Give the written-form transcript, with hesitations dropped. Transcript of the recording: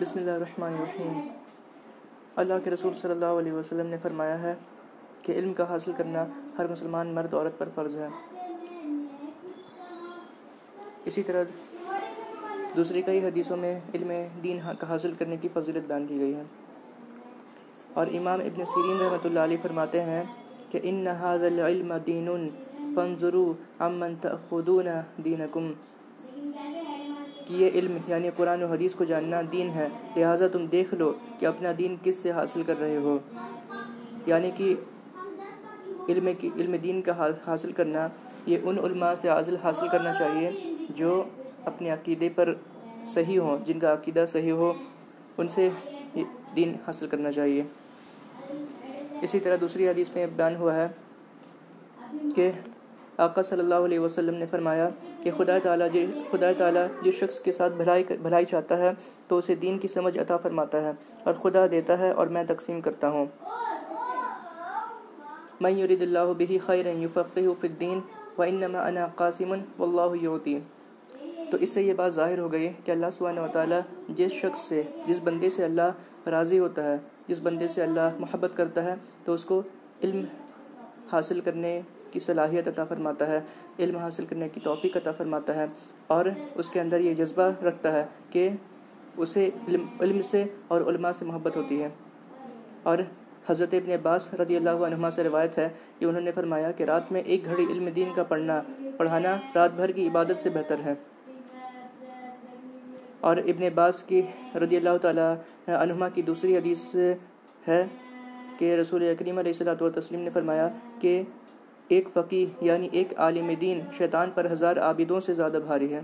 بسم اللہ الرحمن الرحیم۔ اللہ کے رسول صلی اللہ علیہ وسلم نے فرمایا ہے کہ علم کا حاصل کرنا ہر مسلمان مرد عورت پر فرض ہے۔ اسی طرح دوسری کئی حدیثوں میں علم دین کا حاصل کرنے کی فضیلت بیان کی گئی ہے، اور امام ابن سیرین رحمۃ اللہ علیہ فرماتے ہیں کہ ان هذا العلم دین فانظروا عمن تأخذون دینکم، کہ یہ علم یعنی قرآن و حدیث کو جاننا دین ہے، لہٰذا تم دیکھ لو کہ اپنا دین کس سے حاصل کر رہے ہو۔ یعنی کہ علم دین کا حاصل کرنا یہ ان علماء سے حاصل کرنا چاہیے جو اپنے عقیدے پر صحیح ہوں، جن کا عقیدہ صحیح ہو، ان سے دین حاصل کرنا چاہیے۔ اسی طرح دوسری حدیث میں بیان ہوا ہے کہ آقا صلی اللہ علیہ وسلم نے فرمایا کہ خدا تعالیٰ جس شخص کے ساتھ بھلائی چاہتا ہے تو اسے دین کی سمجھ عطا فرماتا ہے، اور خدا دیتا ہے اور میں تقسیم کرتا ہوں۔ من یرید اللہ بہ خیرا یفقہہ فی الدین وانما انا قاسم واللہ یعطی۔ تو اس سے یہ بات ظاہر ہو گئی کہ اللہ سبحانہ و تعالیٰ جس بندے سے اللہ راضی ہوتا ہے، جس بندے سے اللہ محبت کرتا ہے، تو اس کو علم حاصل کرنے کی صلاحیت عطا فرماتا ہے، علم حاصل کرنے کی توفیق عطا فرماتا ہے، اور اس کے اندر یہ جذبہ رکھتا ہے کہ اسے علم سے اور علماء سے محبت ہوتی ہے۔ اور حضرت ابن عباس رضی اللہ عنہما سے روایت ہے کہ انہوں نے فرمایا کہ رات میں ایک گھڑی علم دین کا پڑھانا رات بھر کی عبادت سے بہتر ہے۔ اور ابن عباس کی رضی اللہ تعالیٰ عنہما کی دوسری حدیث ہے کہ رسول اکریم علیہ الصلوۃ والتسلیم نے فرمایا کہ ایک فقیہ یعنی ایک عالم دین شیطان پر 1000 عابدوں سے زیادہ بھاری ہے۔